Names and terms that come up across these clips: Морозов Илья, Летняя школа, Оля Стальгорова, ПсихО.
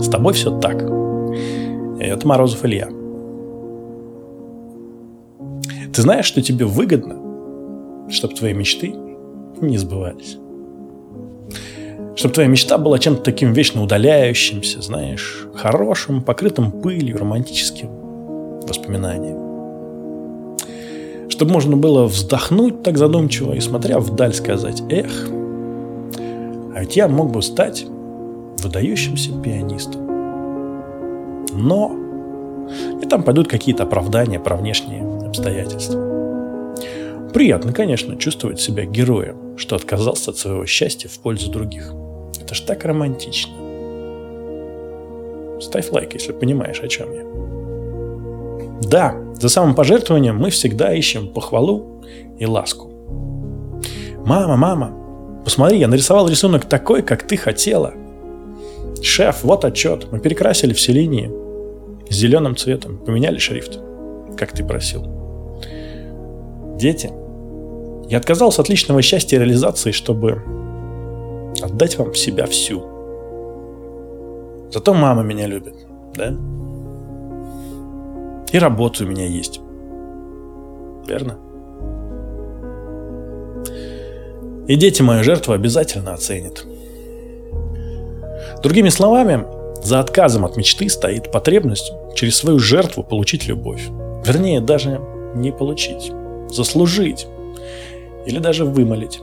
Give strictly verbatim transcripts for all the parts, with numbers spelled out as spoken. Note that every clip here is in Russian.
С тобой все так. Это Морозов Илья. Ты знаешь, что тебе выгодно, чтобы твои мечты не сбывались. Чтобы твоя мечта была чем-то таким вечно удаляющимся, знаешь, хорошим, покрытым пылью, романтическим воспоминанием. Чтобы можно было вздохнуть так задумчиво и, смотря вдаль, сказать: эх, а ведь я мог бы стать выдающимся пианистом. Но... И там пойдут какие-то оправдания про внешние обстоятельства. Приятно, конечно, чувствовать себя героем, что отказался от своего счастья в пользу других. Это ж так романтично. Ставь лайк, если понимаешь, о чем я. Да, за самопожертвованием мы всегда ищем похвалу и ласку. Мама, мама, посмотри, я нарисовал рисунок такой, как ты хотела. Шеф, вот отчет, мы перекрасили все линии. С зеленым цветом. Поменяли шрифт, как ты просил. Дети, я отказался от личного счастья и реализации, чтобы отдать вам себя всю. Зато мама меня любит, да? И работа у меня есть. Верно? И дети мою жертву обязательно оценят. Другими словами, за отказом от мечты стоит потребность через свою жертву получить любовь. Вернее, даже не получить. Заслужить. Или даже вымолить.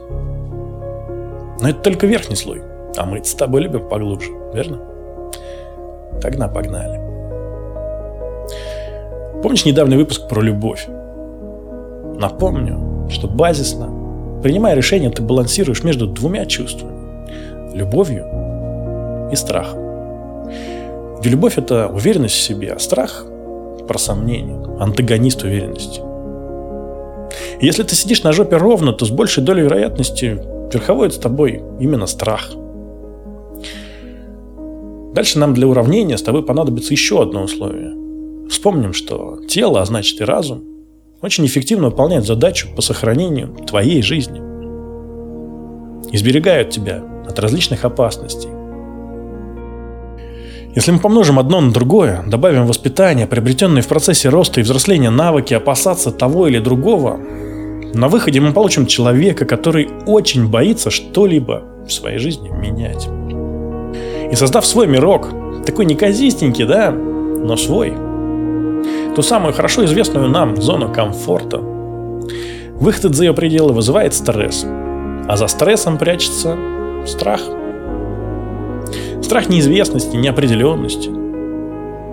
Но это только верхний слой. А мы с тобой любим поглубже, верно? Тогда погнали. Помнишь недавний выпуск про любовь? Напомню, что базисно, принимая решение, ты балансируешь между двумя чувствами. Любовью и страхом. Ведь любовь – это уверенность в себе, а страх – про сомнение, антагонист уверенности. И если ты сидишь на жопе ровно, то с большей долей вероятности верховодит с тобой именно страх. Дальше нам для уравнения с тобой понадобится еще одно условие. Вспомним, что тело, а значит и разум, очень эффективно выполняет задачу по сохранению твоей жизни. И сберегают тебя от различных опасностей. Если мы помножим одно на другое, добавим воспитание, приобретенные в процессе роста и взросления навыки опасаться того или другого, на выходе мы получим человека, который очень боится что-либо в своей жизни менять. И создав свой мирок, такой неказистенький, да, но свой, ту самую хорошо известную нам зону комфорта, выход за ее пределы вызывает стресс, а за стрессом прячется страх. Страх неизвестности, неопределенности.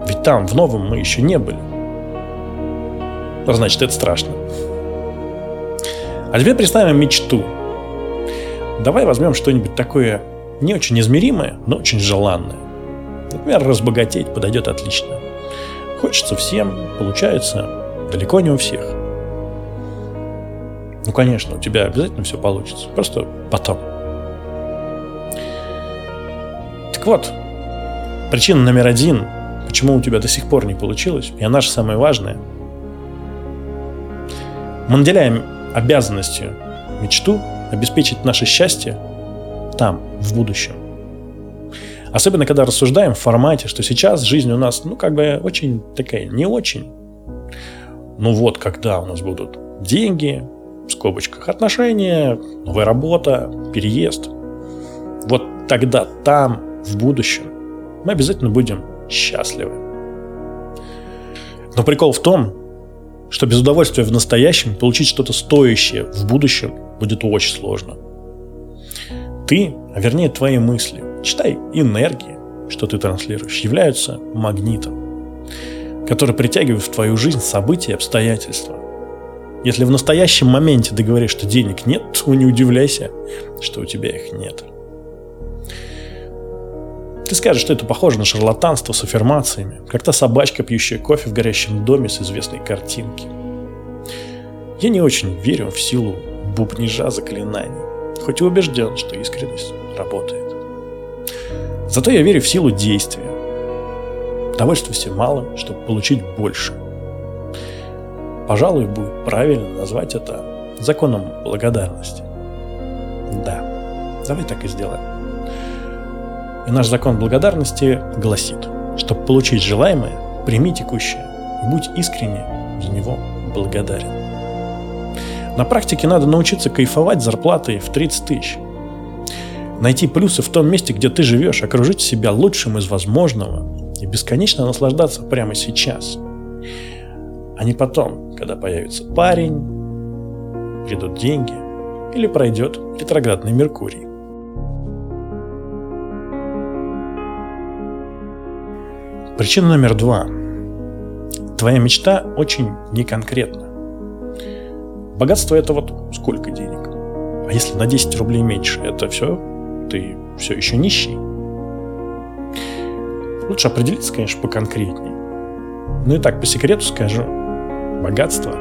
Ведь там, в новом, мы еще не были. А значит, это страшно. А теперь представим мечту. Давай возьмем что-нибудь такое не очень измеримое, но очень желанное. Например, разбогатеть подойдет отлично. Хочется всем, получается далеко не у всех. Ну, конечно, у тебя обязательно все получится. Просто потом. Так вот, причина номер один, почему у тебя до сих пор не получилось, и она же самая важная. Мы наделяем обязанностью мечту обеспечить наше счастье там, в будущем. Особенно, когда рассуждаем в формате, что сейчас жизнь у нас, ну, как бы очень такая, не очень. Ну вот, когда у нас будут деньги, в скобочках отношения, новая работа, переезд. Вот тогда там... В будущем мы обязательно будем счастливы. Но прикол в том, что без удовольствия в настоящем получить что-то стоящее в будущем будет очень сложно. Ты, а вернее твои мысли, читай энергии, что ты транслируешь, являются магнитом, который притягивает в твою жизнь события и обстоятельства. Если в настоящем моменте ты говоришь, что денег нет, то не удивляйся, что у тебя их нет. Ты скажешь, что это похоже на шарлатанство с аффирмациями, как та собачка, пьющая кофе в горящем доме с известной картинки. Я не очень верю в силу бубнижа заклинаний, хоть и убежден, что искренность работает. Зато я верю в силу действия. Довольствуйся малым, чтобы получить больше. Пожалуй, будет правильно назвать это законом благодарности. Да, давай так и сделаем. И наш закон благодарности гласит, чтобы получить желаемое, прими текущее и будь искренне за него благодарен. На практике надо научиться кайфовать зарплатой в тридцать тысяч. Найти плюсы в том месте, где ты живешь, окружить себя лучшим из возможного и бесконечно наслаждаться прямо сейчас. А не потом, когда появится парень, придут деньги или пройдет ретроградный Меркурий. Причина номер два. Твоя мечта очень неконкретна. Богатство – это вот сколько денег? А если на десять рублей меньше, это все, ты все еще нищий. Лучше определиться, конечно, поконкретнее. Ну и так, по секрету скажу. Богатство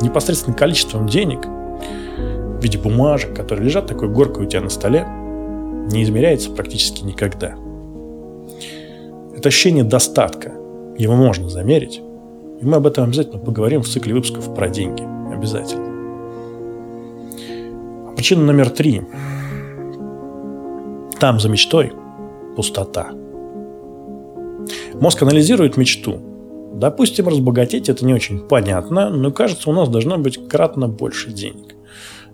непосредственно количеством денег в виде бумажек, которые лежат такой горкой у тебя на столе, не измеряется практически никогда. Это ощущение достатка. Его можно замерить. И мы об этом обязательно поговорим в цикле выпусков про деньги. Обязательно. Причина номер три. Там за мечтой пустота. Мозг анализирует мечту. Допустим, разбогатеть — это не очень понятно, но кажется, у нас должно быть кратно больше денег.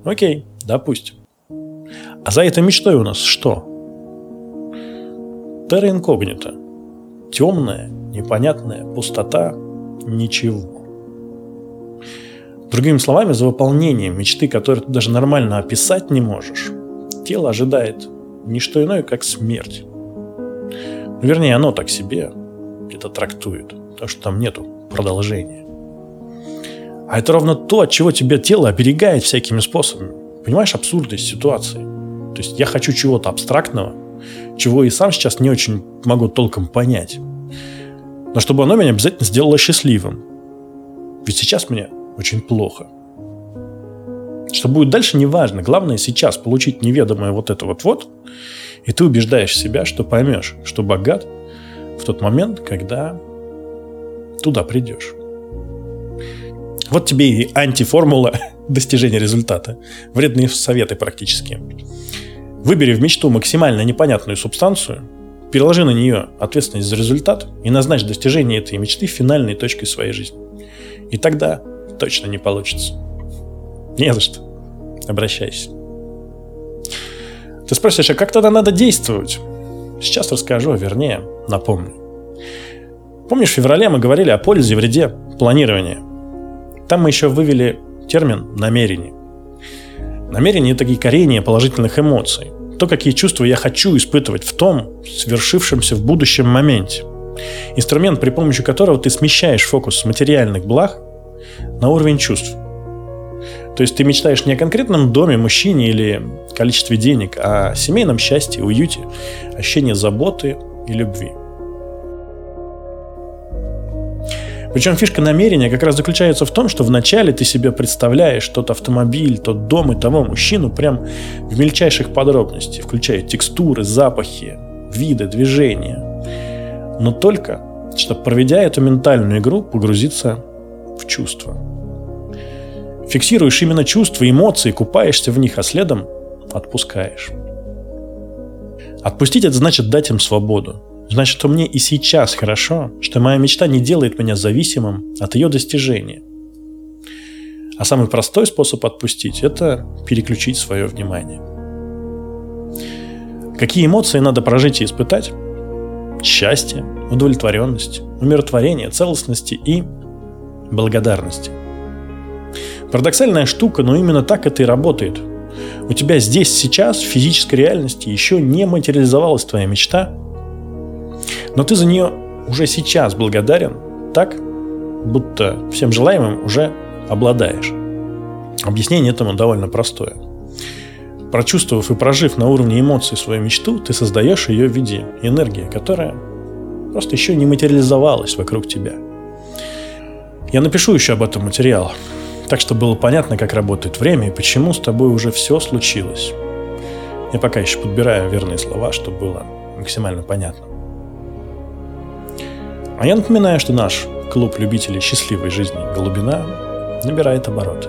Окей, допустим. А за этой мечтой у нас что? Терра инкогнита. Темная, непонятная пустота, ничего. Другими словами, за выполнение мечты, которую ты даже нормально описать не можешь, тело ожидает не что иное, как смерть. Ну, вернее, оно так себе это трактует, потому что там нету продолжения. А это ровно то, от чего тебя тело оберегает всякими способами. Понимаешь абсурдность ситуации? То есть я хочу чего-то абстрактного, чего и сам сейчас не очень могу толком понять. Но чтобы оно меня обязательно сделало счастливым. Ведь сейчас мне очень плохо. Что будет дальше, неважно. Главное сейчас получить неведомое вот это вот-вот. И ты убеждаешь себя, что поймешь, что богат в тот момент, когда туда придешь. Вот тебе и антиформула достижения результата. Вредные советы практически. Выбери в мечту максимально непонятную субстанцию, переложи на нее ответственность за результат и назначь достижение этой мечты финальной точкой своей жизни. И тогда точно не получится. Не за что. Обращайся. Ты спросишь, а как тогда надо действовать? Сейчас расскажу, а вернее, напомню. Помнишь, в феврале мы говорили о пользе и вреде планирования? Там мы еще вывели термин «намерение». Намерение – это якорение положительных эмоций. То, какие чувства я хочу испытывать в том, свершившемся в будущем моменте. Инструмент, при помощи которого ты смещаешь фокус с материальных благ на уровень чувств. То есть ты мечтаешь не о конкретном доме, мужчине или количестве денег, а о семейном счастье, уюте, ощущении заботы и любви. Причем фишка намерения как раз заключается в том, что вначале ты себе представляешь тот автомобиль, тот дом и того мужчину прям в мельчайших подробностях, включая текстуры, запахи, виды, движения. Но только, чтобы, проведя эту ментальную игру, погрузиться в чувства. Фиксируешь именно чувства, эмоции, купаешься в них, а следом отпускаешь. Отпустить – это значит дать им свободу. Значит, что мне и сейчас хорошо, что моя мечта не делает меня зависимым от ее достижения. А самый простой способ отпустить – это переключить свое внимание. Какие эмоции надо прожить и испытать? Счастье, удовлетворенность, умиротворение, целостности и благодарности. Парадоксальная штука, но именно так это и работает. У тебя здесь, сейчас, в физической реальности еще не материализовалась твоя мечта, но ты за нее уже сейчас благодарен, так, будто всем желаемым уже обладаешь. Объяснение этому довольно простое. Прочувствовав и прожив на уровне эмоций свою мечту, ты создаешь ее в виде энергии, которая просто еще не материализовалась вокруг тебя. Я напишу еще об этом материал, так что было понятно, как работает время и почему с тобой уже все случилось. Я пока еще подбираю верные слова, чтобы было максимально понятно. А я напоминаю, что наш клуб любителей счастливой жизни «Глубина» набирает обороты.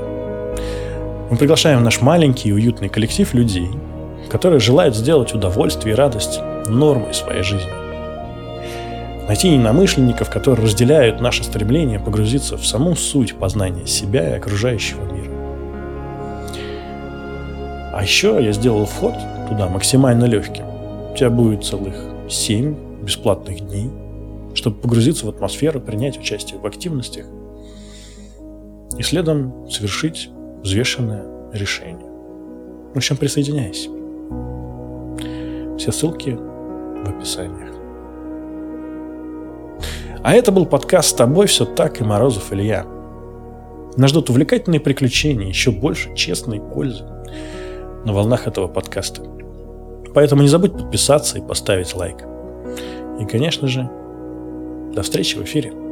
Мы приглашаем в наш маленький и уютный коллектив людей, которые желают сделать удовольствие и радость нормой своей жизни. Найти единомышленников, которые разделяют наше стремление погрузиться в саму суть познания себя и окружающего мира. А еще я сделал вход туда максимально легким. У тебя будет целых семь бесплатных дней, чтобы погрузиться в атмосферу, принять участие в активностях и следом совершить взвешенное решение. В общем, присоединяйся. Все ссылки в описании. А это был подкаст «С тобой все так» и Морозов Илья. Нас ждут увлекательные приключения, еще больше честной пользы на волнах этого подкаста. Поэтому не забудь подписаться и поставить лайк. И, конечно же, до встречи в эфире.